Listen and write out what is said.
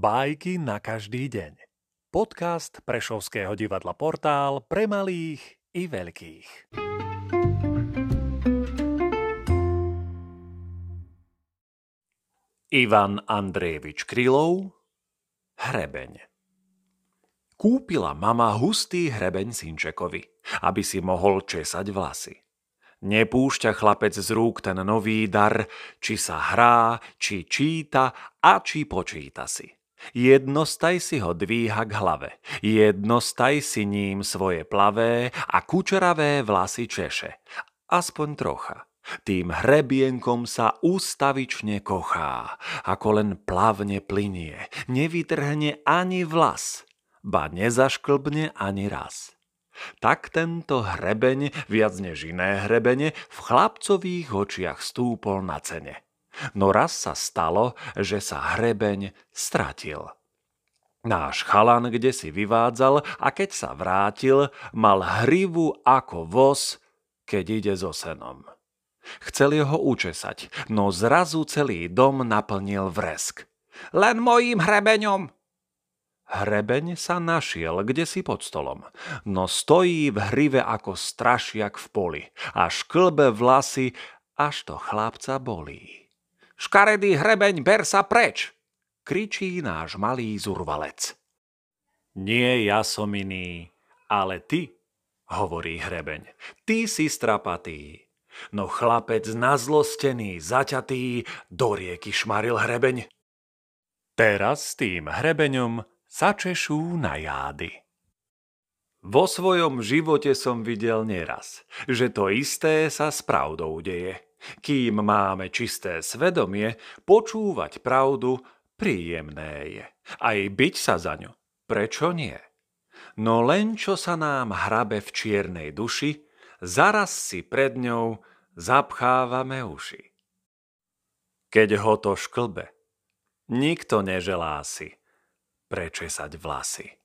Bajky na každý deň. Podcast Prešovského divadla Portál pre malých i veľkých. Ivan Andrejevič Krylov, Hrebeň. Kúpila mama hustý hrebeň synčekovi, aby si mohol česať vlasy. Nepúšťa chlapec z rúk ten nový dar, či sa hrá, či číta a či počíta si. Jednostaj si ho dvíha k hlave, jednostaj si ním svoje plavé a kučeravé vlasy češe, aspoň trocha. Tým hrebienkom sa ústavične kochá, ako len plavne plynie, nevytrhne ani vlas, ba nezašklbne ani raz. Tak tento hrebeň, viac než iné hrebene, v chlapcových očiach stúpol na cene. No raz sa stalo, že sa hrebeň stratil. Náš chalan kdesi vyvádzal a keď sa vrátil, mal hrivu ako voz, keď ide so senom. Chceli ho učesať, no zrazu celý dom naplnil vresk. Len mojím hrebeňom! Hrebeň sa našiel kdesi pod stolom, no stojí v hrive ako strašiak v poli a šklbe vlasy, až to chlapca bolí. Škaredý hrebeň, ber sa preč! Kričí náš malý zurvalec. Nie ja som iný, ale ty, hovorí hrebeň, ty si strapatý. No chlapec nazlostený, zaťatý, do rieky šmaril hrebeň. Teraz s tým hrebeňom sa češú na jády. Vo svojom živote som videl neraz, že to isté sa s pravdou deje. Kým máme čisté svedomie, počúvať pravdu príjemné je. Aj biť sa za ňu. Prečo nie? No len čo sa nám hrabe v čiernej duši, zaraz si pred ňou zapchávame uši. Keď ho to šklbe, nikto neželá si prečesať vlasy.